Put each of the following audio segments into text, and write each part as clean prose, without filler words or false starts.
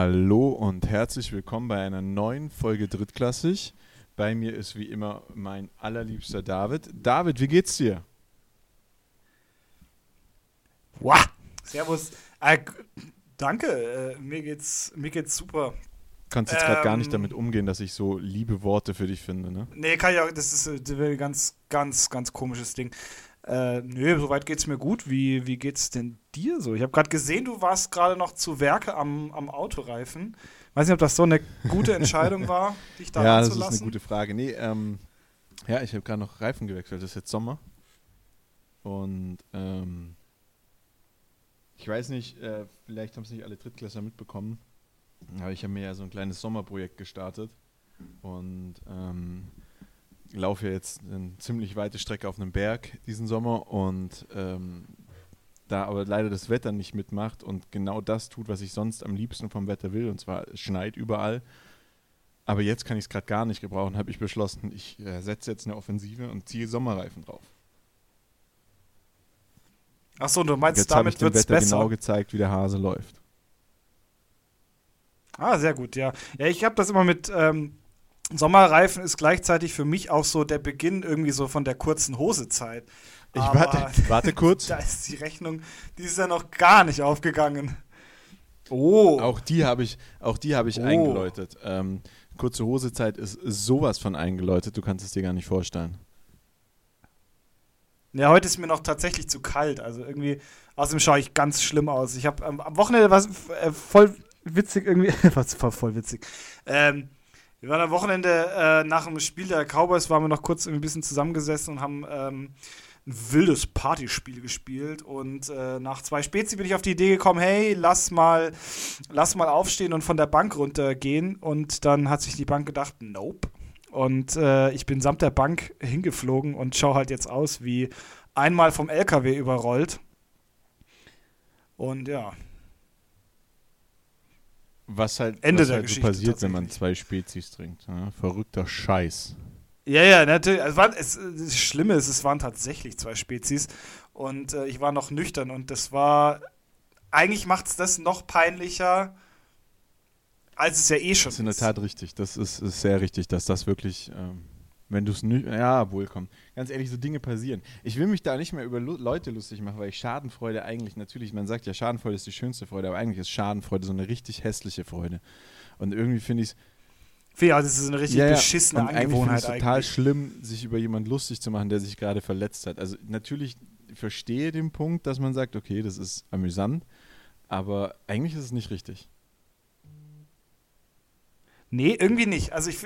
Hallo und herzlich willkommen bei einer neuen Folge Drittklassig. Bei mir ist wie immer mein allerliebster David. David, wie geht's dir? Wow. Servus. Danke, mir geht's super. Kannst jetzt gerade gar nicht damit umgehen, dass ich so liebe Worte für dich finde, ne? Nee, kann ich auch, das ist ein ganz, ganz, ganz komisches Ding. Nö, soweit geht's mir gut. Wie geht's denn dir so? Ich habe gerade gesehen, du warst gerade noch zu Werke am Autoreifen. Weiß nicht, ob das so eine gute Entscheidung war, dich da ja, anzulassen. Ja, das ist eine gute Frage. Nee, ich habe gerade noch Reifen gewechselt. Das ist jetzt Sommer. Und ich weiß nicht, vielleicht haben es nicht alle Drittklässler mitbekommen, aber ich habe mir ja so ein kleines Sommerprojekt gestartet und laufe ja jetzt eine ziemlich weite Strecke auf einem Berg diesen Sommer und da aber leider das Wetter nicht mitmacht und genau das tut, was ich sonst am liebsten vom Wetter will, und zwar es schneit überall, aber jetzt kann ich es gerade gar nicht gebrauchen, habe ich beschlossen, ich setze jetzt eine Offensive und ziehe Sommerreifen drauf. Achso, du meinst, jetzt damit wird es besser. Jetzt habe ich dem Wetter genau gezeigt, wie der Hase läuft. Ah, sehr gut, ja. Ja, ich habe das immer mit Sommerreifen ist gleichzeitig für mich auch so der Beginn irgendwie so von der kurzen Hosezeit. Warte kurz. Da ist die Rechnung, die ist ja noch gar nicht aufgegangen. Oh. Auch die habe ich eingeläutet. Kurze Hosezeit ist sowas von eingeläutet, du kannst es dir gar nicht vorstellen. Ja, heute ist mir noch tatsächlich zu kalt, also irgendwie, außerdem schaue ich ganz schlimm aus. Ich habe am Wochenende was voll witzig irgendwie, was war voll witzig, wir waren am Wochenende nach dem Spiel der Cowboys, waren wir noch kurz ein bisschen zusammengesessen und haben ein wildes Partyspiel gespielt und nach 2 Spezi bin ich auf die Idee gekommen, hey, lass mal aufstehen und von der Bank runtergehen, und dann hat sich die Bank gedacht, nope. Und ich bin samt der Bank hingeflogen und schaue halt jetzt aus wie einmal vom LKW überrollt. Und ja. Was halt so passiert, wenn man 2 Spezis trinkt. Ja? Verrückter Scheiß. Ja, natürlich. Also das Schlimme ist, es waren tatsächlich 2 Spezis. Und ich war noch nüchtern. Und das war, eigentlich macht es das noch peinlicher, als es ja eh schon ist. Das ist in der Tat richtig. Das ist sehr richtig, dass das wirklich, wenn du es nicht, ja, wohlkommen. Ganz ehrlich, so Dinge passieren. Ich will mich da nicht mehr über Leute lustig machen, weil ich Schadenfreude eigentlich, natürlich, man sagt ja, Schadenfreude ist die schönste Freude, aber eigentlich ist Schadenfreude so eine richtig hässliche Freude. Und irgendwie finde ich es... Ja, das ist eine richtig beschissene Angewohnheit eigentlich. Es ist total schlimm, sich über jemanden lustig zu machen, der sich gerade verletzt hat. Also natürlich verstehe den Punkt, dass man sagt, okay, das ist amüsant, aber eigentlich ist es nicht richtig. Nee, irgendwie nicht. Also ich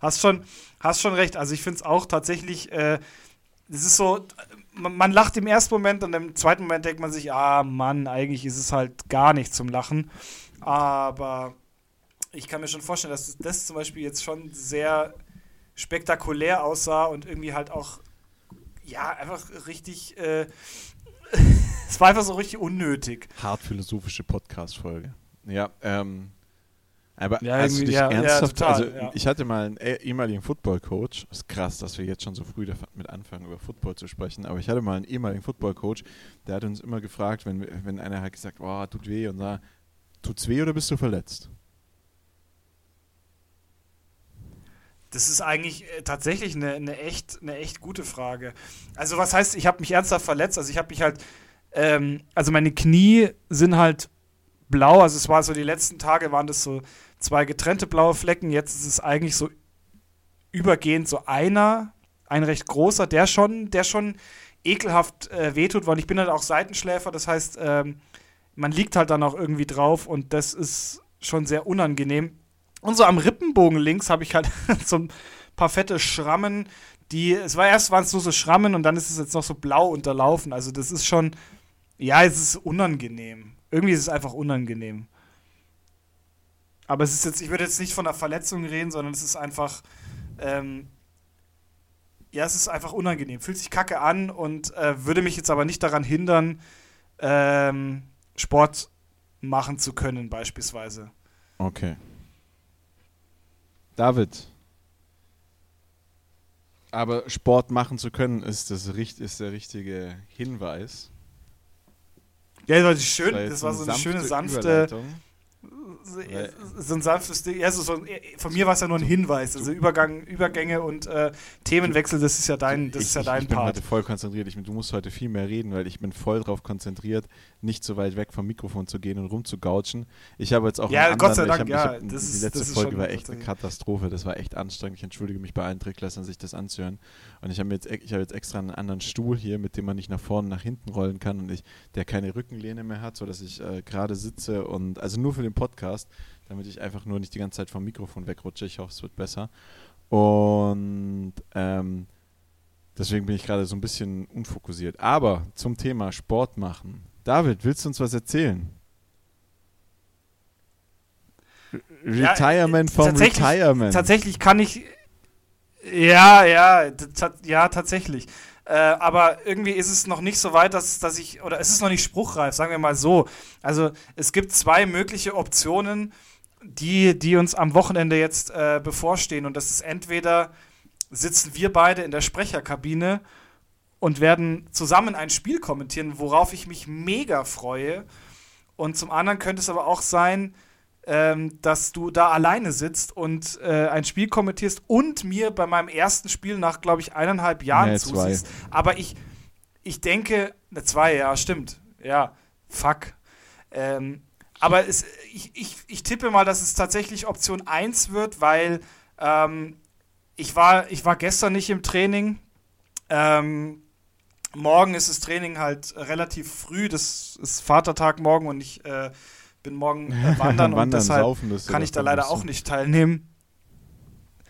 hast schon recht. Also ich finde es auch tatsächlich, es ist so, man lacht im ersten Moment und im zweiten Moment denkt man sich, ah Mann, eigentlich ist es halt gar nicht zum Lachen. Aber ich kann mir schon vorstellen, dass das zum Beispiel jetzt schon sehr spektakulär aussah und irgendwie halt auch, ja, einfach richtig, es war einfach so richtig unnötig. Hart philosophische Podcast-Folge. Ja, aber ja, hast du dich ernsthaft... Ja, total, also ich hatte mal einen ehemaligen Football-Coach, ist krass, dass wir jetzt schon so früh damit anfangen, über Football zu sprechen, aber ich hatte mal einen ehemaligen Football-Coach, der hat uns immer gefragt, wenn einer hat gesagt, oh, tut weh, und da, tut's weh oder bist du verletzt? Das ist eigentlich tatsächlich eine echt gute Frage. Also was heißt, ich habe mich ernsthaft verletzt? Also ich habe mich halt... also meine Knie sind halt blau, also es war so, die letzten Tage waren das so 2 getrennte blaue Flecken, jetzt ist es eigentlich so übergehend so einer, ein recht großer, der schon ekelhaft wehtut, weil ich bin halt auch Seitenschläfer, das heißt, man liegt halt dann auch irgendwie drauf und das ist schon sehr unangenehm. Und so am Rippenbogen links habe ich halt so ein paar fette Schrammen, erst waren es nur so Schrammen und dann ist es jetzt noch so blau unterlaufen, also das ist schon, ja, es ist unangenehm. Irgendwie ist es einfach unangenehm. Aber es ist jetzt, ich würde jetzt nicht von einer Verletzung reden, sondern es ist einfach, es ist einfach unangenehm. Fühlt sich kacke an und würde mich jetzt aber nicht daran hindern, Sport machen zu können, beispielsweise. Okay. David. Aber Sport machen zu können ist der richtige Hinweis. Ja, das war so eine schöne, sanfte so ein sanftes Ding. Ja, von mir war es ja nur ein Hinweis. Also Übergänge und Themenwechsel, das ist ja dein Part. Ich bin heute voll konzentriert. Du musst heute viel mehr reden, weil ich bin voll drauf konzentriert, nicht so weit weg vom Mikrofon zu gehen und rumzugautschen. Ich habe jetzt auch Gott sei Dank, die letzte Folge war echt eine Katastrophe. Das war echt anstrengend. Ich entschuldige mich bei allen Drittklassern, sich das anzuhören. Und ich habe jetzt extra einen anderen Stuhl hier, mit dem man nicht nach vorne, nach hinten rollen kann und der keine Rückenlehne mehr hat, sodass ich gerade sitze und also nur für den Podcast, damit ich einfach nur nicht die ganze Zeit vom Mikrofon wegrutsche. Ich hoffe, es wird besser. Und deswegen bin ich gerade so ein bisschen unfokussiert. Aber zum Thema Sport machen. David, willst du uns was erzählen? Retirement vom Retirement. Tatsächlich kann ich... Ja, tatsächlich. Aber irgendwie ist es noch nicht so weit, dass ich... Oder es ist noch nicht spruchreif, sagen wir mal so. Also es gibt zwei mögliche Optionen, die uns am Wochenende jetzt bevorstehen. Und das ist entweder... sitzen wir beide in der Sprecherkabine und werden zusammen ein Spiel kommentieren, worauf ich mich mega freue. Und zum anderen könnte es aber auch sein, dass du da alleine sitzt und ein Spiel kommentierst und mir bei meinem ersten Spiel nach, glaube ich, 1,5 Jahren zusiehst. Aber ich denke, 2, ja, stimmt. Ja, fuck. Aber ich tippe mal, dass es tatsächlich Option 1 wird, weil Ich war gestern nicht im Training. Morgen ist das Training halt relativ früh. Das ist Vatertag morgen und ich bin morgen wandern und deshalb kann ich da leider auch nicht teilnehmen.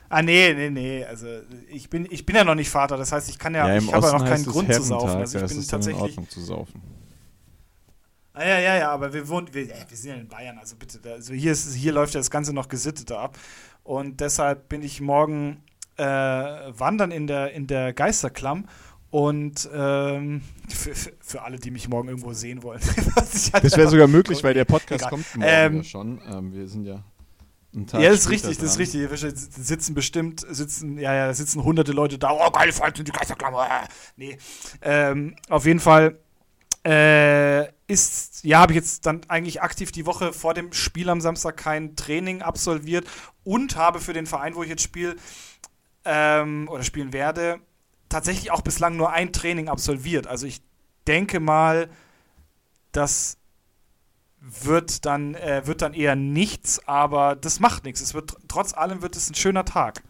Ah, nee. Also ich bin ja noch nicht Vater. Das heißt, ich kann ja ich habe ja noch keinen Grund zu saufen. Also ich bin tatsächlich in Ordnung zu saufen. Ja, aber wir sind ja in Bayern. Also bitte, also hier läuft ja das Ganze noch gesitteter ab. Und deshalb bin ich morgen wandern in der Geisterklamm und für alle, die mich morgen irgendwo sehen wollen. Halt das wäre sogar möglich, weil der Podcast kommt morgen ja schon. Wir sind ja einen Tag. Ja, das ist richtig. Da sitzen hunderte Leute da. Oh, geile Fahrt in die Geisterklamm. Nee. Auf jeden Fall habe ich jetzt dann eigentlich aktiv die Woche vor dem Spiel am Samstag kein Training absolviert und habe für den Verein, wo ich jetzt spiele, oder spielen werde, tatsächlich auch bislang nur ein Training absolviert. Also ich denke mal, das wird dann eher nichts, aber das macht nichts. Trotz allem wird es ein schöner Tag.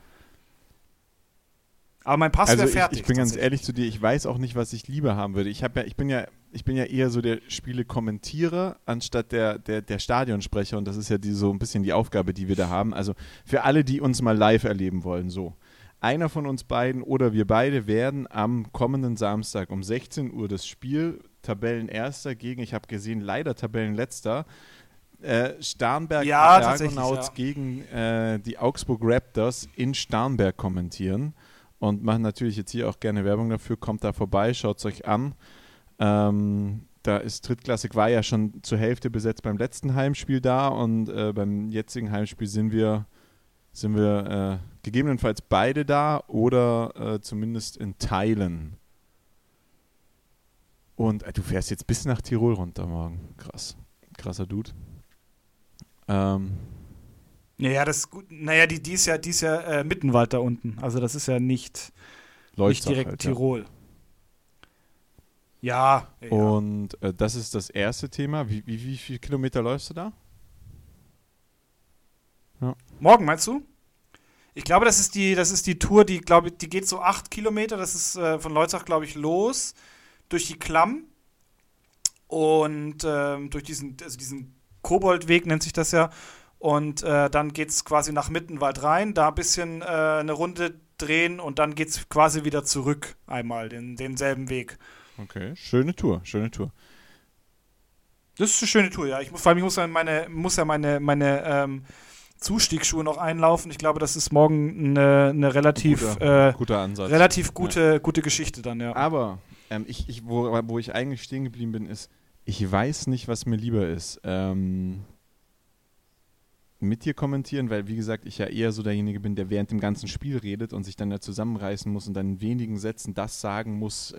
Aber mein Pass wäre fertig. Ich bin ganz ehrlich zu dir, ich weiß auch nicht, was ich lieber haben würde. Ich bin ja eher so der Spiele-Kommentierer anstatt der Stadionsprecher und das ist ja so ein bisschen die Aufgabe, die wir da haben. Also für alle, die uns mal live erleben wollen, so. Einer von uns beiden oder wir beide werden am kommenden Samstag um 16 Uhr das Spiel Tabellenerster gegen, ich habe gesehen, leider Tabellenletzter, Starnberg Argonauts gegen die Augsburg Raptors in Starnberg kommentieren und machen natürlich jetzt hier auch gerne Werbung dafür. Kommt da vorbei, schaut es euch an. Da ist Drittklassig, war ja schon zur Hälfte besetzt beim letzten Heimspiel da und beim jetzigen Heimspiel sind wir gegebenenfalls beide da oder zumindest in Teilen. Und du fährst jetzt bis nach Tirol runter morgen. Krass. Krasser Dude. Naja, das ist gut. Naja, die ist ja Mittenwald da unten. Also das ist ja nicht direkt halt, Tirol. Ja. Ja. Und das ist das erste Thema. Wie viele Kilometer läufst du da? Ja. Morgen, meinst du? Ich glaube, das ist die Tour, die geht so 8 Kilometer. Das ist von Leutzach, glaube ich, los durch die Klamm und durch diesen Koboldweg nennt sich das ja. Und dann geht's quasi nach Mittenwald rein, da ein bisschen eine Runde drehen und dann geht's quasi wieder zurück einmal denselben Weg. Okay, schöne Tour. Das ist eine schöne Tour, ja. Ich muss ja meine Zustiegsschuhe noch einlaufen. Ich glaube, das ist morgen eine relativ gute Geschichte dann, ja. Aber wo ich eigentlich stehen geblieben bin, ist, ich weiß nicht, was mir lieber ist. Mit dir kommentieren, weil, wie gesagt, ich ja eher so derjenige bin, der während dem ganzen Spiel redet und sich dann da zusammenreißen muss und dann in wenigen Sätzen das sagen muss,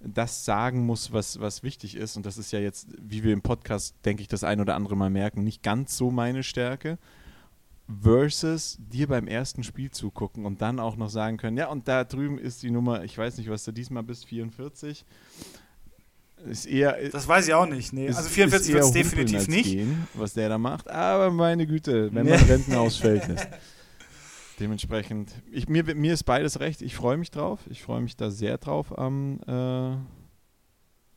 das sagen muss, was wichtig ist. Und das ist ja jetzt, wie wir im Podcast, denke ich, das ein oder andere Mal merken, nicht ganz so meine Stärke. Versus dir beim ersten Spiel zugucken und dann auch noch sagen können, ja, und da drüben ist die Nummer, ich weiß nicht, was du diesmal bist, 44. Ist eher, das weiß ich auch nicht. Nee. Also 44 wird es definitiv nicht. Gehen, was der da macht. Aber meine Güte, wenn man Rentner aufs Feld lässt. Dementsprechend, mir ist beides recht. Ich freue mich drauf. Ich freue mich da sehr drauf am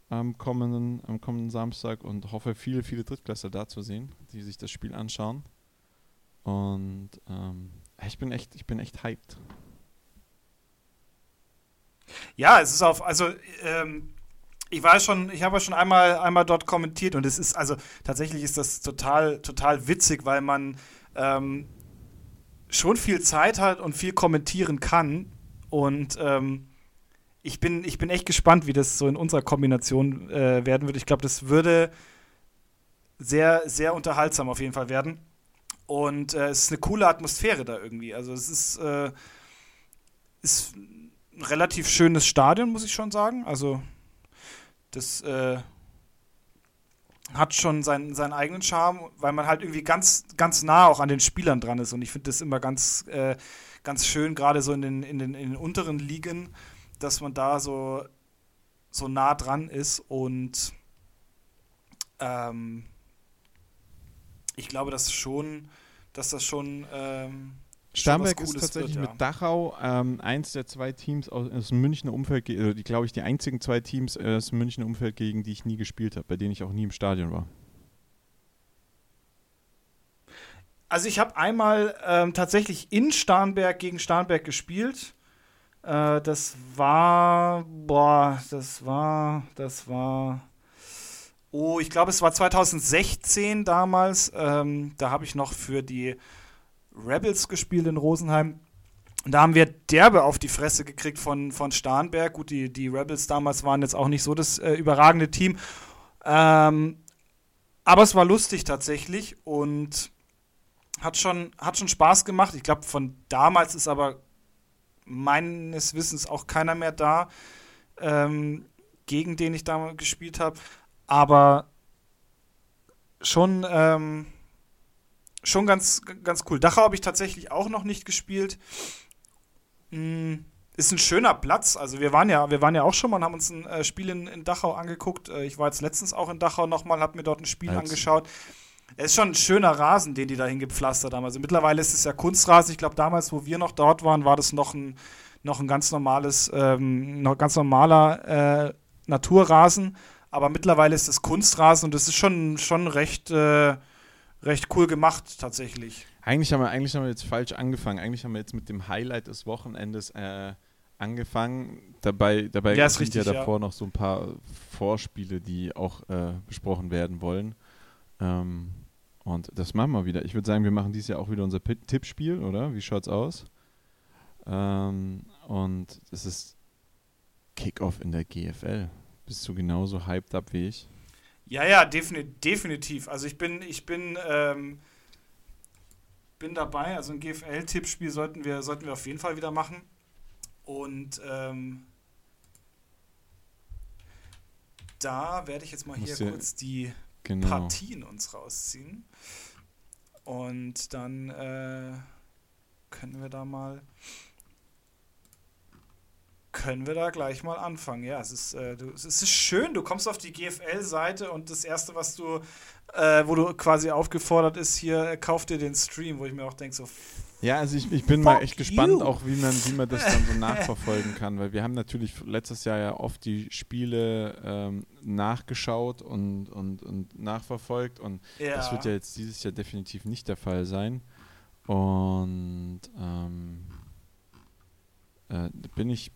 kommenden Samstag und hoffe, viele, viele Drittklässler da zu sehen, die sich das Spiel anschauen. Und ich bin echt hyped. Ja, es ist ich weiß schon, ich habe ja schon einmal dort kommentiert und es ist, also tatsächlich ist das total, total witzig, weil man schon viel Zeit hat und viel kommentieren kann und ich bin echt gespannt, wie das so in unserer Kombination werden wird. Ich glaube, das würde sehr, sehr unterhaltsam auf jeden Fall werden. Und es ist eine coole Atmosphäre da irgendwie. Also es ist ein relativ schönes Stadion, muss ich schon sagen. Also das hat schon seinen eigenen Charme, weil man halt irgendwie ganz, ganz nah auch an den Spielern dran ist. Und ich finde das immer ganz, ganz schön, gerade so in den unteren Ligen, dass man da so nah dran ist. Und ich glaube, dass das schon Starnberg ist tatsächlich wird, ja. Mit Dachau eins der zwei Teams aus dem Münchner Umfeld, glaube ich, die einzigen zwei Teams aus dem Münchner Umfeld, gegen die ich nie gespielt habe, bei denen ich auch nie im Stadion war. Also ich habe einmal tatsächlich in Starnberg gegen Starnberg gespielt. Oh, ich glaube, es war 2016 damals. Da habe ich noch für die Rebels gespielt in Rosenheim. Da haben wir derbe auf die Fresse gekriegt von Starnberg. Gut, die Rebels damals waren jetzt auch nicht so das überragende Team. Aber es war lustig tatsächlich und hat schon Spaß gemacht. Ich glaube, von damals ist aber meines Wissens auch keiner mehr da, gegen den ich damals gespielt habe. Aber schon ganz, ganz cool. Dachau habe ich tatsächlich auch noch nicht gespielt. Ist ein schöner Platz. Also wir waren ja auch schon mal und haben uns ein Spiel in Dachau angeguckt. Ich war jetzt letztens auch in Dachau nochmal, habe mir dort ein Spiel angeschaut. Es ist schon ein schöner Rasen, den die da hingepflastert haben. Also mittlerweile ist es ja Kunstrasen. Ich glaube, damals, wo wir noch dort waren, war das noch ein ganz normales, ganz normaler Naturrasen. Aber mittlerweile ist es Kunstrasen und das ist schon recht cool gemacht tatsächlich. Eigentlich haben wir jetzt falsch angefangen. Eigentlich haben wir jetzt mit dem Highlight des Wochenendes angefangen. Dabei ja, sind ja davor noch so ein paar Vorspiele, die auch besprochen werden wollen. Und das machen wir wieder. Ich würde sagen, wir machen dieses Jahr auch wieder unser Tippspiel, oder? Wie schaut's aus? Und es ist Kickoff in der GFL. Bist du genauso hyped up wie ich? Ja, definitiv. Also ich bin dabei. Also ein GFL-Tippspiel sollten wir auf jeden Fall wieder machen. Und da werde ich jetzt mal hier kurz die Partien uns rausziehen. Und dann können wir da gleich mal anfangen. Ja, es ist schön, du kommst auf die GFL-Seite und das Erste, was du, wo du quasi aufgefordert ist, hier, kauf dir den Stream, wo ich mir auch denke, so... Ja, also ich bin mal echt gespannt, auch wie man das dann so nachverfolgen kann, weil wir haben natürlich letztes Jahr ja oft die Spiele nachgeschaut und nachverfolgt und das wird ja jetzt dieses Jahr definitiv nicht der Fall sein. Und bin ich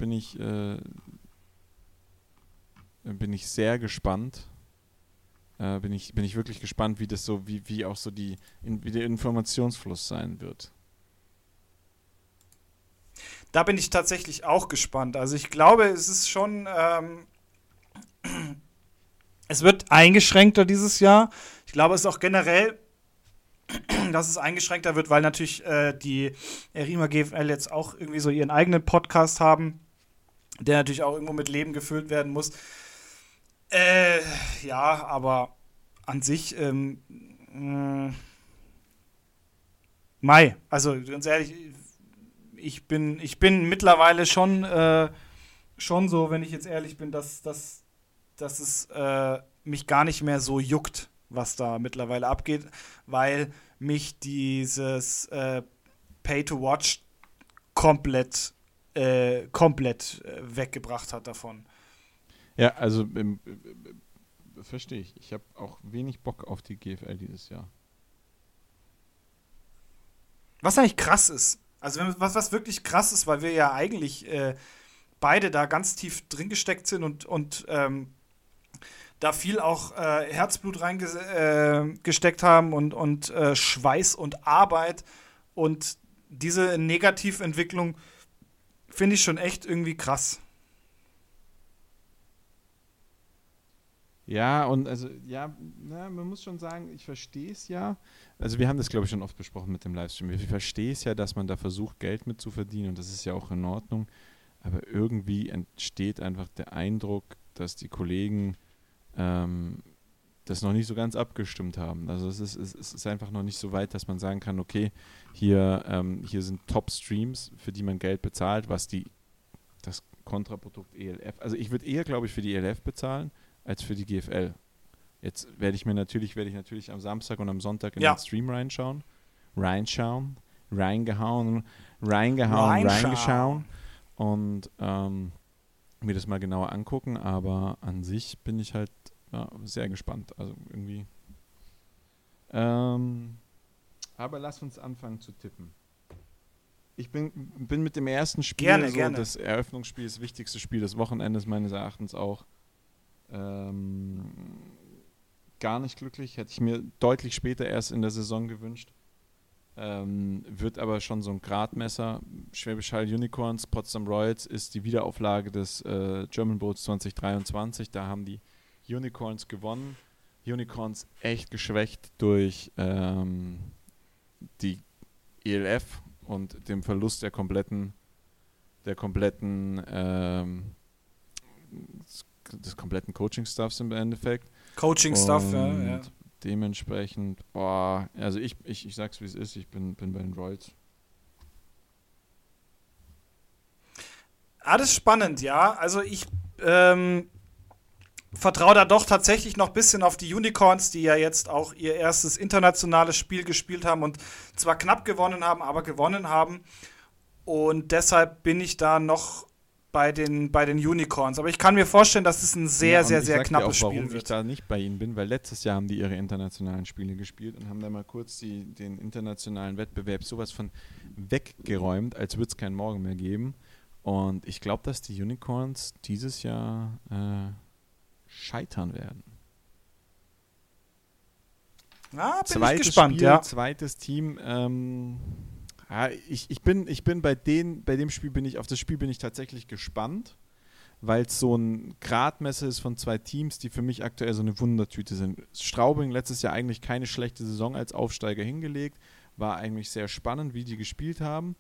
sehr gespannt. Bin ich wirklich gespannt, wie das so, wie auch so wie der Informationsfluss sein wird. Da bin ich tatsächlich auch gespannt. Also ich glaube, es ist schon, es wird eingeschränkter dieses Jahr. Ich glaube, es ist auch generell, dass es eingeschränkter wird, weil natürlich die Erima GFL jetzt auch irgendwie so ihren eigenen Podcast haben, der natürlich auch irgendwo mit Leben gefüllt werden muss. Ja, aber an sich, also ganz ehrlich, ich bin mittlerweile schon so, wenn ich jetzt ehrlich bin, dass es mich gar nicht mehr so juckt, was da mittlerweile abgeht, weil mich dieses Pay-to-Watch komplett weggebracht hat davon. Ja, also verstehe ich. Ich habe auch wenig Bock auf die GFL dieses Jahr. Was eigentlich krass ist, also was wirklich krass ist, weil wir ja eigentlich beide da ganz tief drin gesteckt sind und da viel auch Herzblut reingesteckt haben und Schweiß und Arbeit, und diese Negativentwicklung finde ich schon echt irgendwie krass. Ja, und also, ja, man muss schon sagen, ich verstehe es ja. Also wir haben das, glaube ich, schon oft besprochen mit dem Livestream. Ich verstehe es ja, dass man da versucht, Geld mit zu verdienen, und das ist ja auch in Ordnung. Aber irgendwie entsteht einfach der Eindruck, dass die Kollegen das noch nicht so ganz abgestimmt haben. Also es ist einfach noch nicht so weit, dass man sagen kann, okay, hier sind Top-Streams, für die man Geld bezahlt, was das Kontraprodukt ELF, also ich würde eher, glaube ich, für die ELF bezahlen, als für die GFL. Jetzt werde ich natürlich am Samstag und am Sonntag in den Stream reingeschauen und mir das mal genauer angucken, aber an sich bin ich halt sehr gespannt. Also irgendwie. Aber lass uns anfangen zu tippen. Ich bin mit dem ersten Spiel, das Eröffnungsspiel, das wichtigste Spiel des Wochenendes meines Erachtens auch, gar nicht glücklich, hätte ich mir deutlich später erst in der Saison gewünscht. Wird aber schon so ein Gradmesser. Schwäbisch Hall Unicorns, Potsdam Royals ist die Wiederauflage des German Bowls 2023. Da haben die Unicorns gewonnen. Unicorns echt geschwächt durch die ELF und dem Verlust des kompletten Coaching-Staffs im Endeffekt. Coaching-Staff, ja. Dementsprechend, also ich sag's wie es ist, ich bin bei den Royals. Ah, das ist spannend, ja. Also ich vertraue da doch tatsächlich noch ein bisschen auf die Unicorns, die ja jetzt auch ihr erstes internationales Spiel gespielt haben und zwar knapp gewonnen haben, aber gewonnen haben. Und deshalb bin ich da noch bei den Unicorns. Aber ich kann mir vorstellen, dass es ein sehr, sehr, sehr knappes Spiel wird. Warum ich da nicht bei ihnen bin, weil letztes Jahr haben die ihre internationalen Spiele gespielt und haben da mal kurz den internationalen Wettbewerb sowas von weggeräumt, als würde es keinen Morgen mehr geben. Und ich glaube, dass die Unicorns dieses Jahr scheitern werden. Ah, bin ich gespannt, Spiel, ja. Zweites Team, ja, ich bin bei dem Spiel bin ich tatsächlich gespannt, weil es so ein Gradmesser ist von zwei Teams, die für mich aktuell so eine Wundertüte sind. Straubing letztes Jahr eigentlich keine schlechte Saison als Aufsteiger hingelegt, war eigentlich sehr spannend, wie die gespielt haben,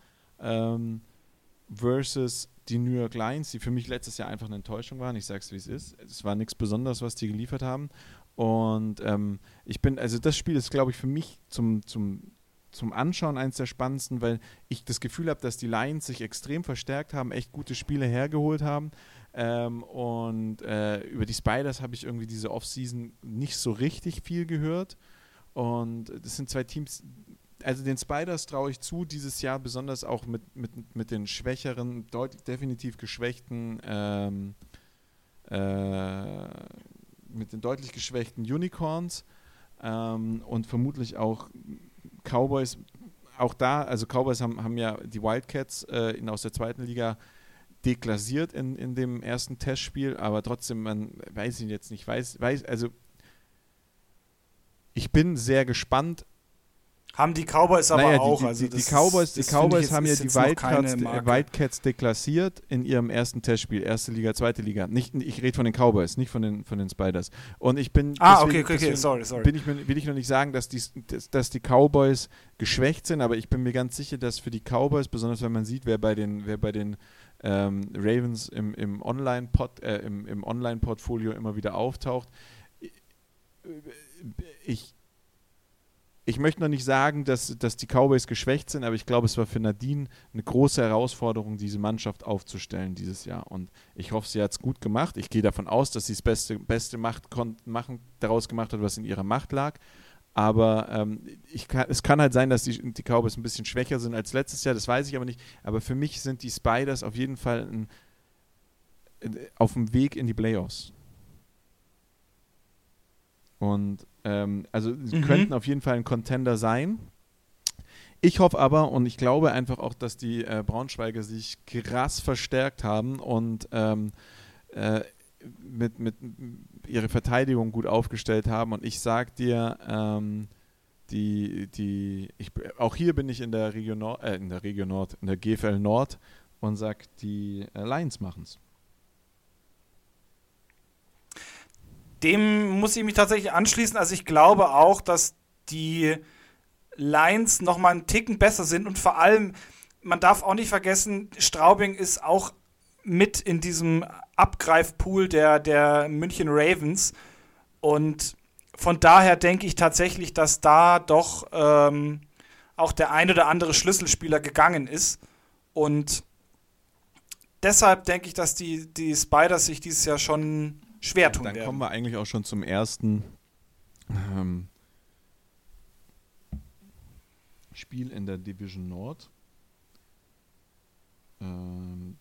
versus die New York Lions, die für mich letztes Jahr einfach eine Enttäuschung waren. Ich sag's wie es ist. Es war nichts Besonderes, was die geliefert haben. Und also das Spiel ist, glaube ich, für mich zum Anschauen eines der spannendsten, weil ich das Gefühl habe, dass die Lions sich extrem verstärkt haben, echt gute Spiele hergeholt haben, und über die Spiders habe ich irgendwie diese Offseason nicht so richtig viel gehört, und das sind zwei Teams, also den Spiders traue ich zu, dieses Jahr besonders auch mit den schwächeren, definitiv geschwächten, mit den deutlich geschwächten Unicorns, und vermutlich auch Cowboys, auch da, also Cowboys haben ja die Wildcats aus der zweiten Liga deklassiert in dem ersten Testspiel, aber trotzdem, man weiß ihn jetzt nicht, also ich bin sehr gespannt. Haben die Cowboys aber auch. Die Cowboys haben ja die Wildcats deklassiert in ihrem ersten Testspiel, erste Liga, zweite Liga. Nicht, ich rede von den Cowboys, nicht von den Spiders. Und ich bin deswegen, sorry. Will ich noch nicht sagen, dass die Cowboys geschwächt sind, aber ich bin mir ganz sicher, dass für die Cowboys, besonders wenn man sieht, wer bei den Ravens im im Online-Portfolio immer wieder auftaucht. Ich möchte noch nicht sagen, dass die Cowboys geschwächt sind, aber ich glaube, es war für Nadine eine große Herausforderung, diese Mannschaft aufzustellen dieses Jahr. Und ich hoffe, sie hat es gut gemacht. Ich gehe davon aus, dass sie das Beste daraus gemacht hat, was in ihrer Macht lag. Aber es kann halt sein, dass die Cowboys ein bisschen schwächer sind als letztes Jahr, das weiß ich aber nicht. Aber für mich sind die Spiders auf jeden Fall auf dem Weg in die Playoffs. Und sie könnten auf jeden Fall ein Contender sein. Ich hoffe aber und ich glaube einfach auch, dass die Braunschweiger sich krass verstärkt haben und mit ihre Verteidigung gut aufgestellt haben. Und ich sag dir, auch hier bin ich in der Region Nord, in der GFL Nord und sag, die Lions machen's. Dem muss ich mich tatsächlich anschließen. Also ich glaube auch, dass die Lions noch mal einen Ticken besser sind. Und vor allem, man darf auch nicht vergessen, Straubing ist auch mit in diesem Abgreifpool der München Ravens. Und von daher denke ich tatsächlich, dass da doch auch der ein oder andere Schlüsselspieler gegangen ist. Und deshalb denke ich, dass die Spiders sich dieses Jahr schon schwer tun werden. Dann kommen wir eigentlich auch schon zum ersten Spiel in der Division Nord.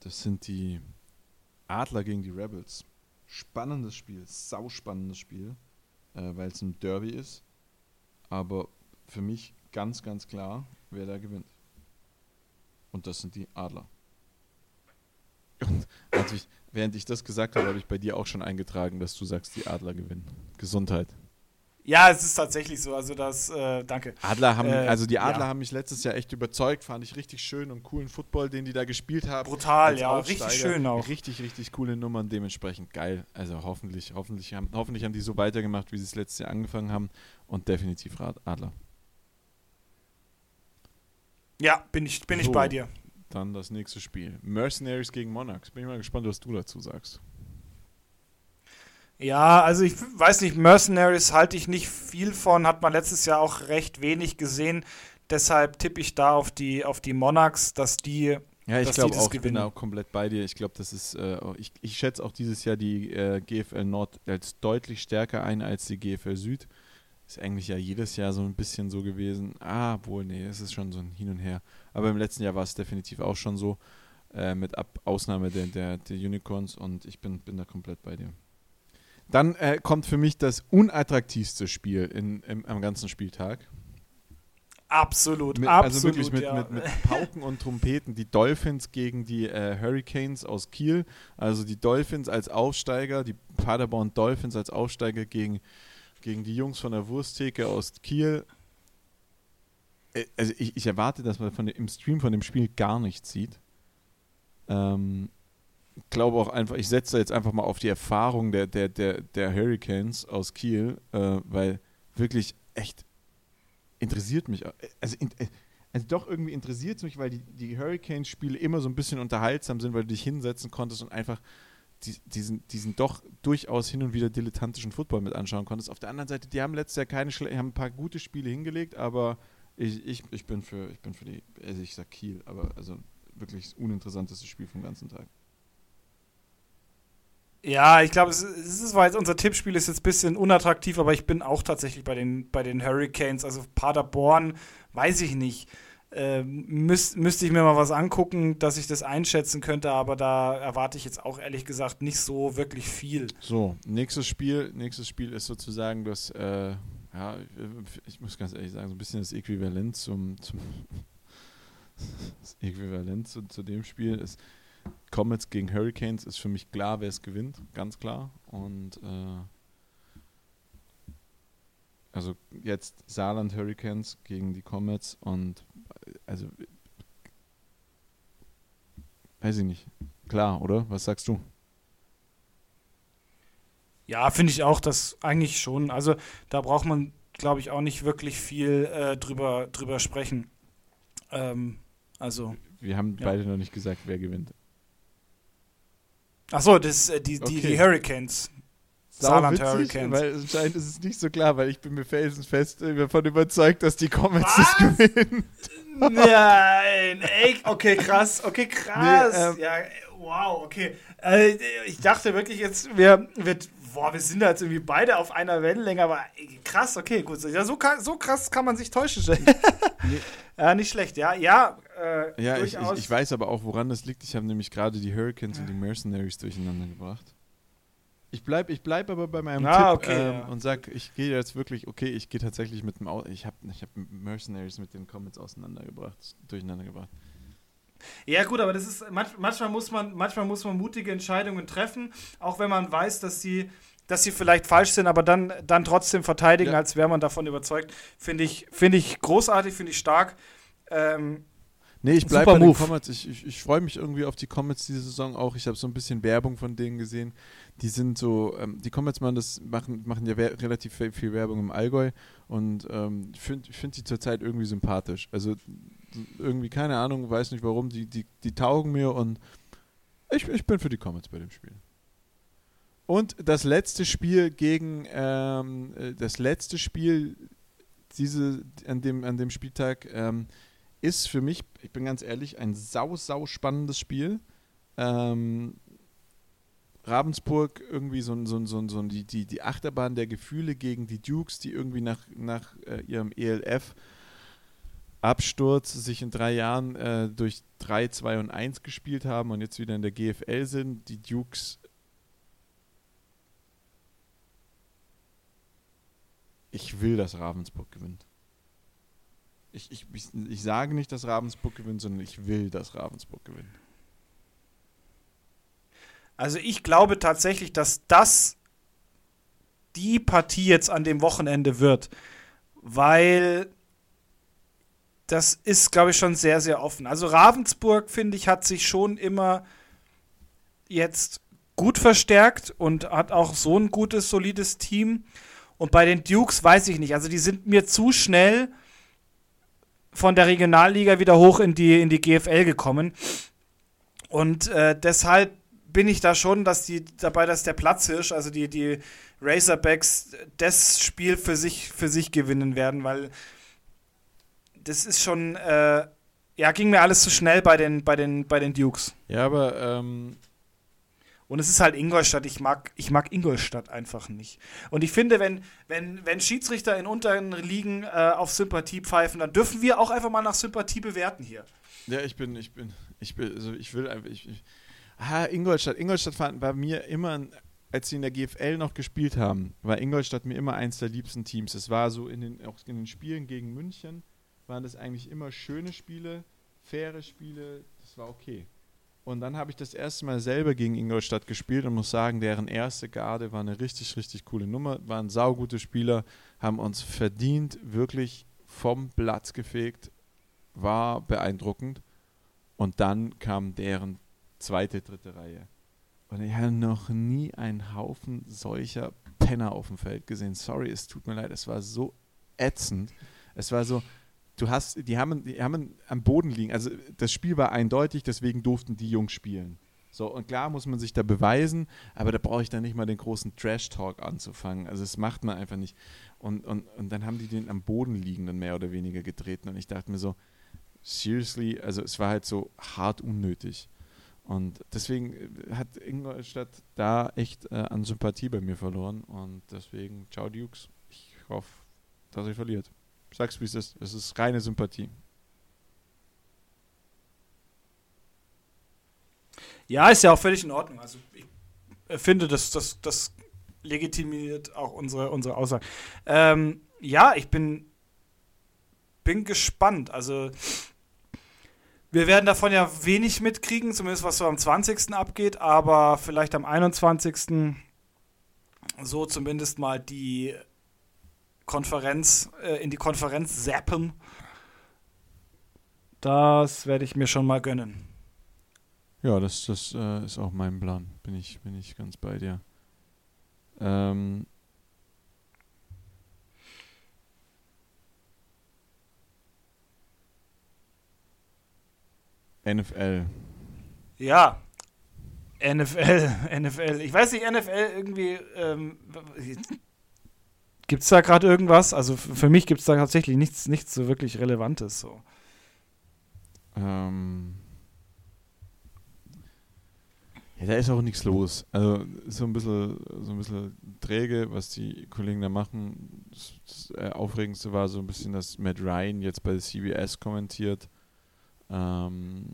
Das sind die Adler gegen die Rebels. Spannendes Spiel, sauspannendes Spiel, weil es ein Derby ist. Aber für mich ganz, ganz klar, wer da gewinnt. Und das sind die Adler. Und während ich das gesagt habe, habe ich bei dir auch schon eingetragen, dass du sagst, die Adler gewinnen. Gesundheit. Ja, es ist tatsächlich so. Also das, danke. Die Adler haben mich letztes Jahr echt überzeugt, fand ich richtig schön und coolen Football, den die da gespielt haben. Brutal, ja, richtig schön auch. Richtig, richtig coole Nummern, dementsprechend geil. Also hoffentlich haben die so weitergemacht, wie sie es letztes Jahr angefangen haben und definitiv Adler. Ja, bin ich bei dir. Dann das nächste Spiel. Mercenaries gegen Monarchs. Bin ich mal gespannt, was du dazu sagst. Ja, also ich weiß nicht, Mercenaries halte ich nicht viel von, hat man letztes Jahr auch recht wenig gesehen. Deshalb tippe ich da auf die Monarchs, dass die ja, ich glaube auch, ich bin auch komplett bei dir. Ich glaube, das ist ich schätze auch dieses Jahr die GFL Nord als deutlich stärker ein als die GFL Süd. Ist eigentlich ja jedes Jahr so ein bisschen so gewesen. Es ist schon so ein Hin und Her. Aber im letzten Jahr war es definitiv auch schon so, mit Ausnahme der Unicorns, und ich bin da komplett bei dir. Dann kommt für mich das unattraktivste Spiel am ganzen Spieltag. Mit Pauken und Trompeten. Die Dolphins gegen die Hurricanes aus Kiel. Also die Dolphins als Aufsteiger, die Paderborn Dolphins als Aufsteiger gegen die Jungs von der Wursttheke aus Kiel. Also ich erwarte, dass man im Stream von dem Spiel gar nichts sieht. Ich glaube auch einfach, ich setze jetzt einfach mal auf die Erfahrung der Hurricanes aus Kiel, weil wirklich echt interessiert mich. Also doch irgendwie interessiert es mich, weil die Hurricanes-Spiele immer so ein bisschen unterhaltsam sind, weil du dich hinsetzen konntest und einfach diesen doch durchaus hin und wieder dilettantischen Football mit anschauen konntest. Auf der anderen Seite, die haben letztes Jahr haben ein paar gute Spiele hingelegt, aber ich sag Kiel, aber also wirklich das uninteressanteste Spiel vom ganzen Tag. Ja, ich glaube, unser Tippspiel ist jetzt ein bisschen unattraktiv, aber ich bin auch tatsächlich bei den Hurricanes, also Paderborn, weiß ich nicht. Müsste ich mir mal was angucken, dass ich das einschätzen könnte, aber da erwarte ich jetzt auch ehrlich gesagt nicht so wirklich viel. So, nächstes Spiel ist sozusagen das, ich muss ganz ehrlich sagen, so ein bisschen das Äquivalent zu dem Spiel ist, Comets gegen Hurricanes ist für mich klar, wer es gewinnt, ganz klar. Und also jetzt Saarland Hurricanes gegen die Comets und also weiß ich nicht. Klar, oder? Was sagst du? Ja, finde ich auch, das eigentlich schon. Also da braucht man, glaube ich, auch nicht wirklich viel drüber sprechen. Wir haben beide noch nicht gesagt, wer gewinnt. Achso, die Hurricanes. Saarland Hurricanes. Weil anscheinend ist es nicht so klar, weil ich bin mir felsenfest davon überzeugt, dass die Comets das gewinnen. Nein, ey, okay, krass. Nee, ja, wow, okay. Ich dachte wirklich jetzt, wir sind da jetzt irgendwie beide auf einer Wellenlänge, aber krass, okay, gut. Ja, so krass kann man sich täuschen. Nee. Ja, nicht schlecht, ja. Ja, ich weiß aber auch, woran das liegt. Ich habe nämlich gerade die Hurricanes und die Mercenaries durcheinander gebracht. Ich bleib aber bei meinem Tipp und sag, ich gehe tatsächlich mit dem Aus. Ich hab Mercenaries mit den Comets durcheinandergebracht. Ja gut, aber das ist manchmal muss man mutige Entscheidungen treffen, auch wenn man weiß, dass sie vielleicht falsch sind, aber dann trotzdem verteidigen, als wäre man davon überzeugt. Finde ich großartig, finde ich stark. Nee, ich bleibe bei den Comets. Ich freue mich irgendwie auf die Comets diese Saison auch. Ich habe so ein bisschen Werbung von denen gesehen. Die sind so, die Comets machen ja relativ viel Werbung im Allgäu und ich finde sie zurzeit irgendwie sympathisch. Also irgendwie, keine Ahnung, weiß nicht warum, die taugen mir und ich bin für die Comets bei dem Spiel. Und das letzte Spiel gegen, an dem Spieltag, ist für mich, ich bin ganz ehrlich, ein sau spannendes Spiel. Ravensburg irgendwie so die Achterbahn der Gefühle gegen die Dukes, die irgendwie nach ihrem ELF-Absturz sich in 3 Jahren durch 3, 2 und 1 gespielt haben und jetzt wieder in der GFL sind. Die Dukes, ich will, dass Ravensburg gewinnt. Ich sage nicht, dass Ravensburg gewinnt, sondern ich will, dass Ravensburg gewinnt. Also ich glaube tatsächlich, dass das die Partie jetzt an dem Wochenende wird, weil das ist, glaube ich, schon sehr, sehr offen. Also Ravensburg, finde ich, hat sich schon immer jetzt gut verstärkt und hat auch so ein gutes, solides Team. Und bei den Dukes weiß ich nicht. Also die sind mir zu schnell von der Regionalliga wieder hoch in die GFL gekommen. Und deshalb bin ich da schon dass der Platzhirsch, also die Razorbacks, das Spiel für sich gewinnen werden, weil das ist schon, ging mir alles zu schnell bei den Dukes. Ja, aber und es ist halt Ingolstadt, ich mag Ingolstadt einfach nicht. Und ich finde, wenn Schiedsrichter in unteren Ligen auf Sympathie pfeifen, dann dürfen wir auch einfach mal nach Sympathie bewerten hier. Ja, Ingolstadt. Ingolstadt war bei mir immer, als sie in der GFL noch gespielt haben, war Ingolstadt mir immer eins der liebsten Teams. Es war so auch in den Spielen gegen München, waren das eigentlich immer schöne Spiele, faire Spiele, das war okay. Und dann habe ich das erste Mal selber gegen Ingolstadt gespielt und muss sagen, deren erste Garde war eine richtig, richtig coole Nummer, waren saugute Spieler, haben uns verdient, wirklich vom Platz gefegt, war beeindruckend. Und dann kam deren zweite, dritte Reihe. Und ich habe noch nie einen Haufen solcher Penner auf dem Feld gesehen. Sorry, es tut mir leid, es war so ätzend. Es war so... Die haben am Boden liegen. Also das Spiel war eindeutig, deswegen durften die Jungs spielen. So, und klar muss man sich da beweisen, aber da brauche ich dann nicht mal den großen Trash-Talk anzufangen. Also das macht man einfach nicht. Und dann haben die den am Boden liegenden mehr oder weniger getreten. Und ich dachte mir so, seriously, also es war halt so hart unnötig. Und deswegen hat Ingolstadt da echt an Sympathie bei mir verloren. Und deswegen, ciao Dukes, ich hoffe, dass ihr verliert. Sag's, wie es ist. Es ist reine Sympathie. Ja, ist ja auch völlig in Ordnung. Also ich finde, das legitimiert auch unsere Aussage. Ich bin gespannt. Also wir werden davon ja wenig mitkriegen, zumindest was so am 20. abgeht, aber vielleicht am 21. so zumindest mal in die Konferenz zappen. Das werde ich mir schon mal gönnen. Ja, das ist auch mein Plan. Bin ich ganz bei dir. NFL. Ja. NFL. Ich weiß nicht, NFL irgendwie. Gibt es da gerade irgendwas? Also für mich gibt es da tatsächlich nichts so wirklich Relevantes. So. Ja, da ist auch nichts los. Also so ein bisschen träge, was die Kollegen da machen. Das Aufregendste war so ein bisschen, dass Matt Ryan jetzt bei CBS kommentiert. Und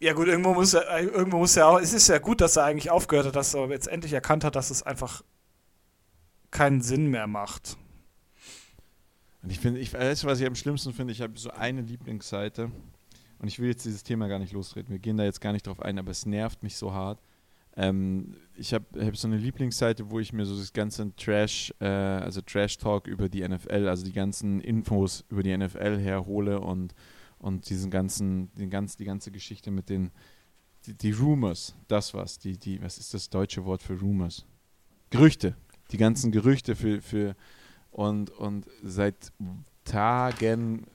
ja gut, irgendwo muss er auch, es ist ja gut, dass er eigentlich aufgehört hat, dass er jetzt endlich erkannt hat, dass es einfach keinen Sinn mehr macht. Und ich weiß, was ich am schlimmsten finde, ich habe so eine Lieblingsseite. Und ich will jetzt dieses Thema gar nicht lostreten. Wir gehen da jetzt gar nicht drauf ein, aber es nervt mich so hart. Ich habe so eine Lieblingsseite, wo ich mir so das ganze Trash-Talk über die NFL, also die ganzen Infos über die NFL herhole und die ganze Geschichte mit die Rumors, was ist das deutsche Wort für Rumors? Gerüchte, die ganzen Gerüchte für und seit Tagen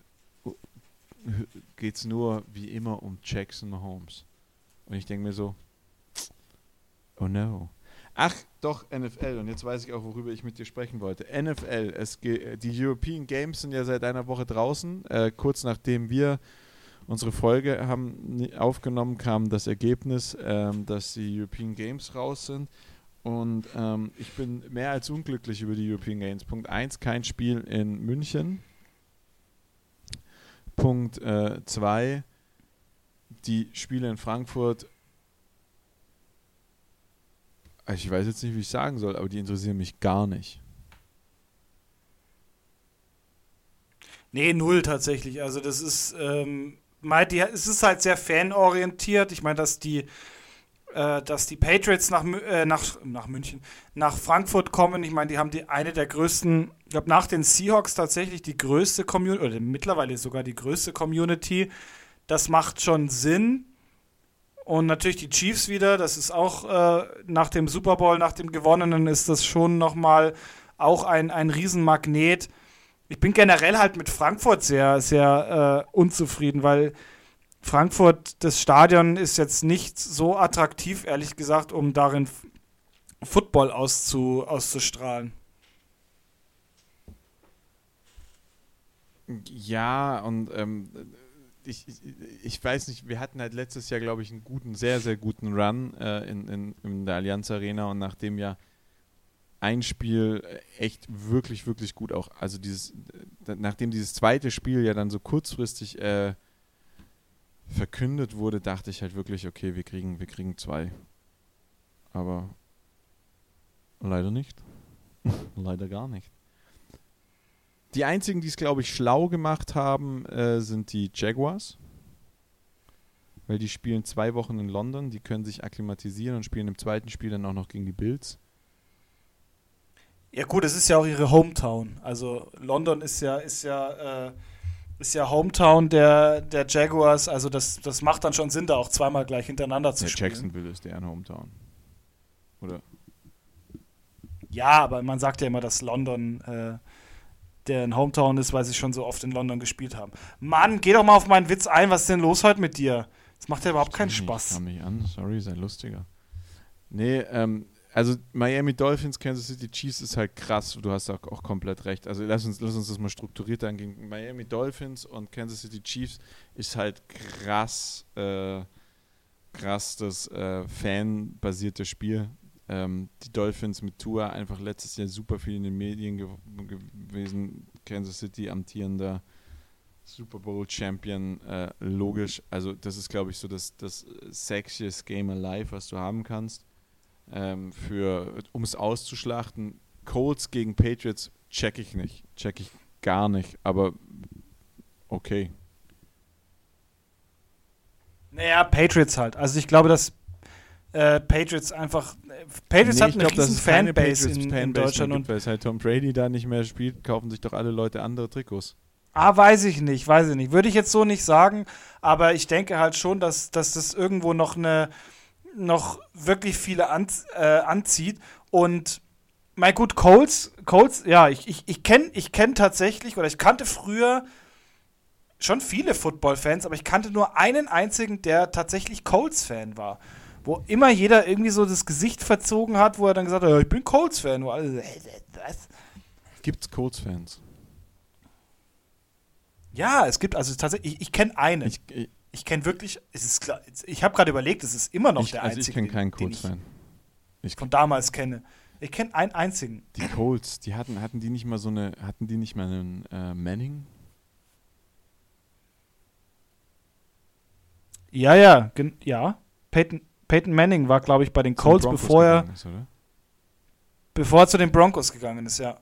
geht's nur, wie immer, um Jackson Mahomes. Und ich denke mir so, oh no. Ach, doch, NFL. Und jetzt weiß ich auch, worüber ich mit dir sprechen wollte. NFL, die European Games sind ja seit einer Woche draußen. Kurz nachdem wir unsere Folge haben aufgenommen, kam das Ergebnis, dass die European Games raus sind. Und ich bin mehr als unglücklich über die European Games. Punkt 1, kein Spiel in München. Punkt 2, die Spiele in Frankfurt, ich weiß jetzt nicht, wie ich sagen soll, aber die interessieren mich gar nicht. Nee, null tatsächlich. Also das ist, es ist halt sehr fanorientiert. Ich meine, dass die Patriots nach München, nach Frankfurt kommen. Ich meine, die haben eine der größten, ich glaube nach den Seahawks tatsächlich die größte Community, oder mittlerweile sogar die größte Community. Das macht schon Sinn. Und natürlich die Chiefs wieder, das ist auch nach dem Super Bowl, nach dem Gewonnenen ist das schon nochmal auch ein Riesenmagnet. Ich bin generell halt mit Frankfurt sehr, sehr unzufrieden, weil Frankfurt, das Stadion ist jetzt nicht so attraktiv, ehrlich gesagt, um darin Football auszustrahlen. Ja, und ich weiß nicht, wir hatten halt letztes Jahr, glaube ich, einen guten, sehr, sehr guten Run in der Allianz Arena und nachdem ja ein Spiel echt wirklich, wirklich gut auch, also nachdem dieses zweite Spiel ja dann so kurzfristig verkündet wurde, dachte ich halt wirklich, okay, wir kriegen 2. Aber leider nicht. Leider gar nicht. Die einzigen, die es, glaube ich, schlau gemacht haben, sind die Jaguars. Weil die spielen 2 Wochen in London, die können sich akklimatisieren und spielen im zweiten Spiel dann auch noch gegen die Bills. Ja gut, es ist ja auch ihre Hometown. Also London ist ja Hometown der Jaguars, also das macht dann schon Sinn, da auch zweimal gleich hintereinander zu spielen. Jacksonville ist deren Hometown, oder? Ja, aber man sagt ja immer, dass London deren Hometown ist, weil sie schon so oft in London gespielt haben. Mann, geh doch mal auf meinen Witz ein, was ist denn los heute mit dir? Das macht ja überhaupt keinen Spaß. Ich kam nicht an, sorry, sei lustiger. Nee, also Miami Dolphins, Kansas City Chiefs ist halt krass. Du hast auch komplett recht. Also lass uns das mal strukturiert angehen. Miami Dolphins und Kansas City Chiefs ist halt krass das fanbasierte Spiel. Die Dolphins mit Tua einfach letztes Jahr super viel in den Medien gewesen. Kansas City amtierender Super Bowl Champion, logisch. Also das ist, glaube ich, so das sexiest Game alive, was du haben kannst. Um es auszuschlachten, Colts gegen Patriots check ich gar nicht, aber okay. Naja, Patriots halt. Also ich glaube, dass Patriots einfach hat eine riesen Fanbase in Deutschland. Gibt, weil es halt Tom Brady da nicht mehr spielt, kaufen sich doch alle Leute andere Trikots. Weiß ich nicht. Würde ich jetzt so nicht sagen, aber ich denke halt schon, dass das irgendwo noch wirklich viele anzieht. Und mein gut, Colts, ja, ich kannte früher schon viele Football-Fans, aber ich kannte nur einen einzigen, der tatsächlich Colts-Fan war. Wo immer jeder irgendwie so das Gesicht verzogen hat, wo er dann gesagt hat, ich bin Colts-Fan. Wo alle so, was? Gibt's Colts-Fans? Ja, es gibt, also tatsächlich, ich kenne einen. Ich kenne wirklich, es ist klar, ich habe gerade überlegt, es ist immer noch der einzige, also ich kenne keinen Colts-Fan. Ich von damals kenne. Ich kenne einen einzigen. Die Colts, die hatten die nicht mal so eine, hatten die nicht mal einen Manning? Ja, ja. Peyton Manning war, glaube ich, bei den Colts, bevor er zu den Broncos gegangen ist, ja.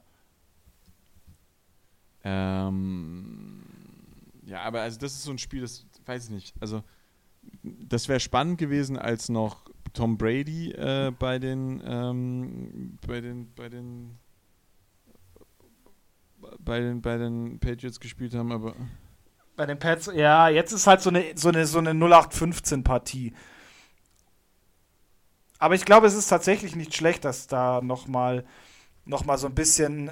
Ja, aber also das ist so ein Spiel, das weiß ich nicht. Also das wäre spannend gewesen, als noch Tom Brady bei den Patriots gespielt haben, aber bei den Pats, ja, jetzt ist halt so eine 0815-Partie. Aber ich glaube, es ist tatsächlich nicht schlecht, dass da noch mal so ein bisschen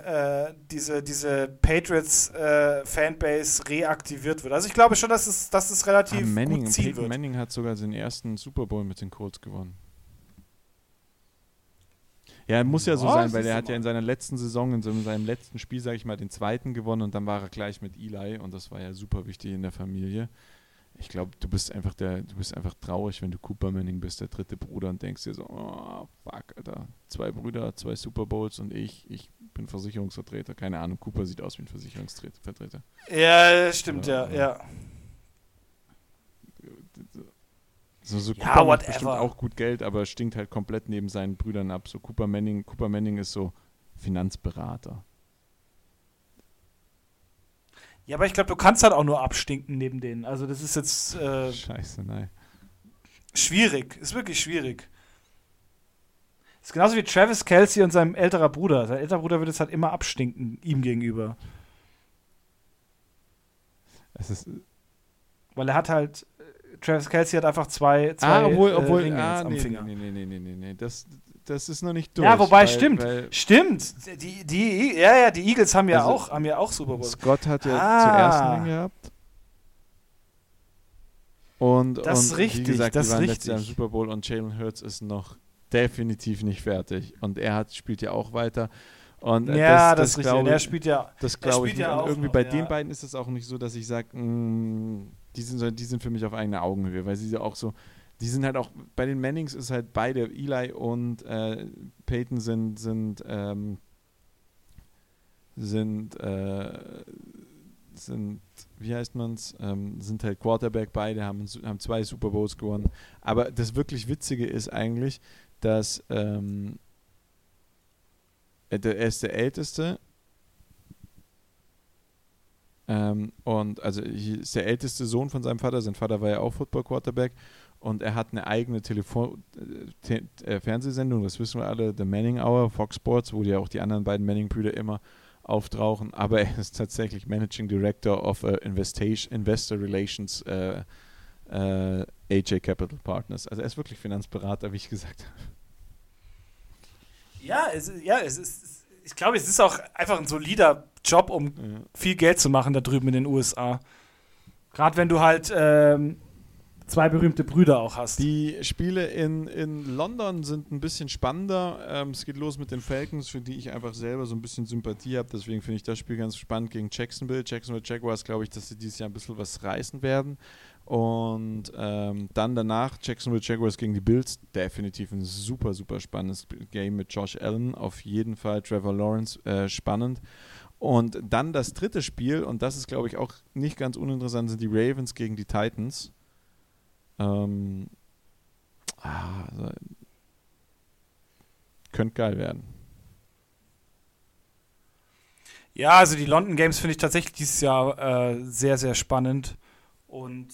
diese Patriots-Fanbase reaktiviert wird. Also ich glaube schon, dass es relativ gut ziehen wird. Peyton Manning hat sogar seinen ersten Super Bowl mit den Colts gewonnen. Ja, muss ja so sein, weil er hat ja in seiner letzten Saison, in seinem letzten Spiel, sage ich mal, den zweiten gewonnen und dann war er gleich mit Eli und das war ja super wichtig in der Familie. Ich glaube, du bist einfach traurig, wenn du Cooper Manning bist, der dritte Bruder, und denkst dir so, oh, fuck, Alter, 2 Brüder, 2 Super Bowls und ich bin Versicherungsvertreter. Keine Ahnung, Cooper sieht aus wie ein Versicherungsvertreter. Ja, stimmt, ja. So Cooper macht bestimmt auch gut Geld, aber stinkt halt komplett neben seinen Brüdern ab. So Cooper Manning ist so Finanzberater. Ja, aber ich glaube, du kannst halt auch nur abstinken neben denen. Also das ist jetzt Scheiße, nein. Schwierig, ist wirklich schwierig. Ist genauso wie Travis Kelce und sein älterer Bruder. Sein älterer Bruder wird jetzt halt immer abstinken ihm gegenüber. Es ist weil er hat halt Travis Kelce hat einfach zwei Ringe am Finger. Nee. Das ist noch nicht durch. Ja, wobei, stimmt. Die Eagles haben ja also auch Super Bowl. Scott hat ja zuerst Ring gehabt. Und richtig, wie gesagt, die waren letztes Jahr im Super Bowl und Jalen Hurts ist noch definitiv nicht fertig. Und er spielt ja auch weiter. Und ja, das ist richtig. Und er spielt ja das glaube ich ja auch. Und irgendwie noch, bei den beiden ist es auch nicht so, dass ich sage, die sind für mich auf eigener Augenhöhe, weil sie ja auch so. Die sind halt auch, bei den Mannings ist halt beide, Eli und Peyton sind, wie heißt man's, sind halt Quarterback, beide haben 2 Super Bowls gewonnen. Aber das wirklich Witzige ist eigentlich, dass er ist der Älteste und also ist der älteste Sohn von seinem Vater. Sein Vater war ja auch Football Quarterback. Und er hat eine eigene Fernsehsendung, das wissen wir alle, The Manning Hour, Fox Sports, wo ja auch die anderen beiden Manning-Brüder immer auftauchen. Aber er ist tatsächlich Managing Director of Investor Relations AJ Capital Partners. Also er ist wirklich Finanzberater, wie ich gesagt habe. Ja, es ist, ich glaube, es ist auch einfach ein solider Job, um viel Geld zu machen da drüben in den USA. Gerade wenn du halt 2 berühmte Brüder auch hast. Die Spiele in London sind ein bisschen spannender. Es geht los mit den Falcons, für die ich einfach selber so ein bisschen Sympathie habe. Deswegen finde ich das Spiel ganz spannend gegen Jacksonville. Jacksonville Jaguars, glaube ich, dass sie dieses Jahr ein bisschen was reißen werden. Und dann danach Jacksonville Jaguars gegen die Bills. Definitiv ein super, super spannendes Game mit Josh Allen. Auf jeden Fall Trevor Lawrence spannend. Und dann das dritte Spiel, und das ist, glaube ich, auch nicht ganz uninteressant, sind die Ravens gegen die Titans. Also, könnte geil werden. Ja, also die London Games finde ich tatsächlich dieses Jahr sehr, sehr spannend. Und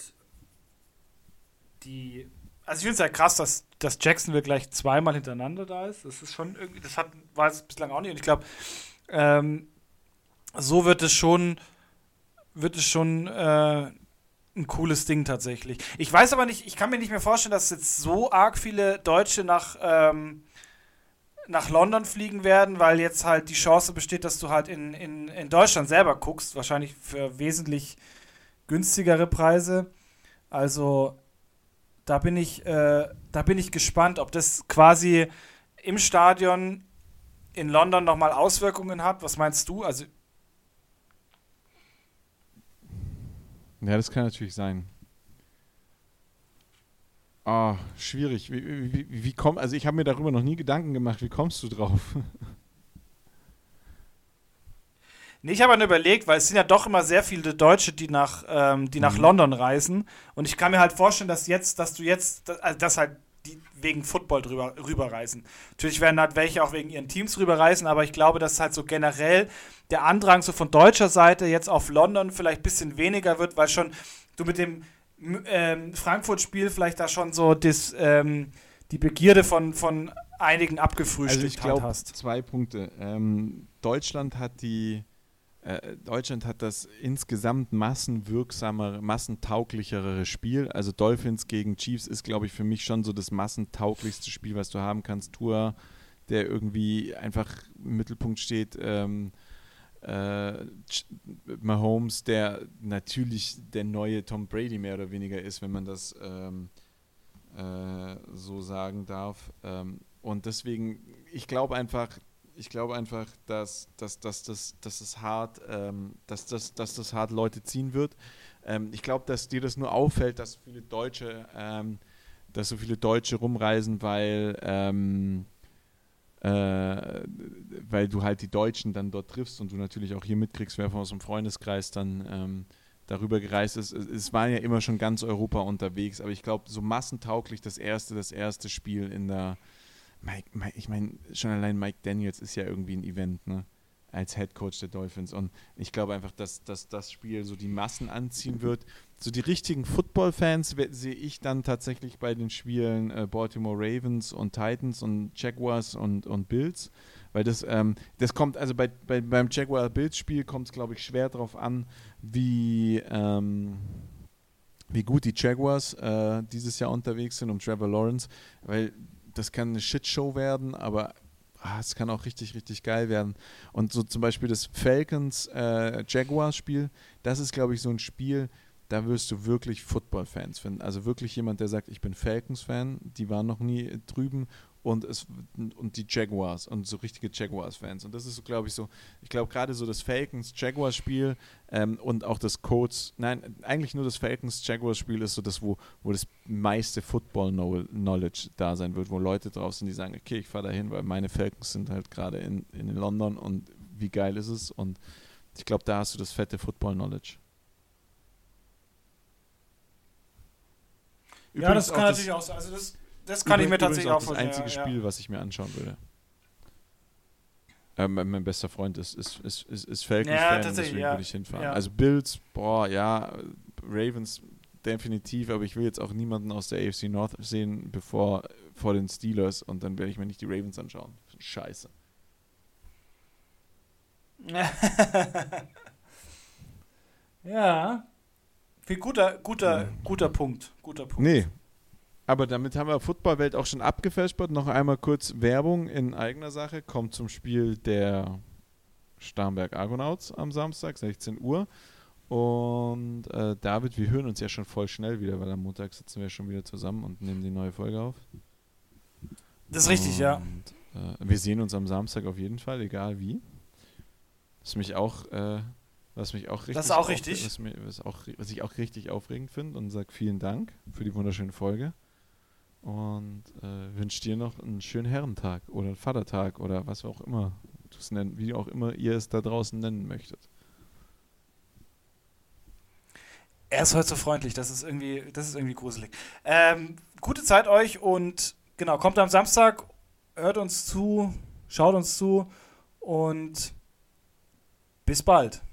ich finde es ja krass, dass Jacksonville gleich zweimal hintereinander da ist. Das ist schon irgendwie, war es bislang auch nicht. Und ich glaube, so wird es schon ein cooles Ding tatsächlich. Ich weiß aber nicht, ich kann mir nicht mehr vorstellen, dass jetzt so arg viele Deutsche nach London fliegen werden, weil jetzt halt die Chance besteht, dass du halt in Deutschland selber guckst, wahrscheinlich für wesentlich günstigere Preise. Also da bin ich gespannt, ob das quasi im Stadion in London nochmal Auswirkungen hat. Was meinst du? Also ja, das kann natürlich sein. Ah, schwierig. Wie kommt? Also ich habe mir darüber noch nie Gedanken gemacht. Wie kommst du drauf? Nee, ich habe mir überlegt, weil es sind ja doch immer sehr viele Deutsche, die nach London reisen. Und ich kann mir halt vorstellen, dass die wegen Football rüberreisen. Natürlich werden halt welche auch wegen ihren Teams rüberreisen, aber ich glaube, dass halt so generell der Andrang so von deutscher Seite jetzt auf London vielleicht ein bisschen weniger wird, weil schon du mit dem Frankfurt-Spiel vielleicht da schon so die Begierde von einigen abgefrühstückt hast. Also ich glaube, 2 Punkte. Deutschland hat das insgesamt massenwirksamere, massentauglichere Spiel. Also Dolphins gegen Chiefs ist, glaube ich, für mich schon so das massentauglichste Spiel, was du haben kannst. Tua, der irgendwie einfach im Mittelpunkt steht, Mahomes, der natürlich der neue Tom Brady mehr oder weniger ist, wenn man das so sagen darf. Und deswegen, ich glaube einfach, dass das hart Leute ziehen wird. Ich glaube, dass dir das nur auffällt, dass so viele Deutsche rumreisen, weil du halt die Deutschen dann dort triffst und du natürlich auch hier mitkriegst, wer von aus dem Freundeskreis dann darüber gereist ist. Es waren ja immer schon ganz Europa unterwegs, aber ich glaube, so massentauglich das erste Spiel in der Mike, ich meine, schon allein Mike Daniels ist ja irgendwie ein Event, ne? Als Head Coach der Dolphins. Und ich glaube einfach, dass das Spiel so die Massen anziehen wird. So die richtigen Football-Fans sehe ich dann tatsächlich bei den Spielen Baltimore Ravens und Titans und Jaguars und Bills. Weil das kommt, also beim Jaguar-Bills-Spiel kommt es, glaube ich, schwer drauf an, wie gut die Jaguars dieses Jahr unterwegs sind um Trevor Lawrence. Weil das kann eine Shitshow werden, aber es kann auch richtig, richtig geil werden. Und so zum Beispiel das Falcons-Jaguars-Spiel, das ist, glaube ich, so ein Spiel, da wirst du wirklich Football-Fans finden. Also wirklich jemand, der sagt, ich bin Falcons-Fan, die waren noch nie drüben und die Jaguars und so richtige Jaguars-Fans. Und das ist, glaube ich, so, ich glaube gerade so das Falcons-Jaguars-Spiel und auch das Colts, nein, eigentlich nur das Falcons-Jaguars-Spiel ist so das, wo das meiste Football-Knowledge da sein wird, wo Leute drauf sind, die sagen, okay, ich fahre dahin, weil meine Falcons sind halt gerade in London und wie geil ist es? Und ich glaube, da hast du das fette Football-Knowledge. Übrigens ja, das kann natürlich auch sein. Also das kann ich mir tatsächlich auch vorstellen. Das einzige Spiel, was ich mir anschauen würde. Mein bester Freund ist Falcons-Fan, deswegen würde ich hinfahren. Ja. Also Bills, Ravens definitiv, aber ich will jetzt auch niemanden aus der AFC North sehen, vor den Steelers und dann werde ich mir nicht die Ravens anschauen. Scheiße. Ja. Guter Punkt. Nee. Aber damit haben wir Footballwelt auch schon abgefespert. Noch einmal kurz Werbung in eigener Sache. Kommt zum Spiel der Starnberg Argonauts am Samstag, 16 Uhr. Und David, wir hören uns ja schon voll schnell wieder, weil am Montag sitzen wir schon wieder zusammen und nehmen die neue Folge auf. Das ist richtig, ja. Wir sehen uns am Samstag auf jeden Fall, egal wie. Was ich auch richtig aufregend finde und sage vielen Dank für die wunderschöne Folge und wünsche dir noch einen schönen Herrentag oder einen Vatertag oder was auch immer du es nennen, wie auch immer ihr es da draußen nennen möchtet. Er ist heute so freundlich, das ist irgendwie gruselig. Gute Zeit euch und genau, kommt am Samstag, hört uns zu, schaut uns zu und bis bald.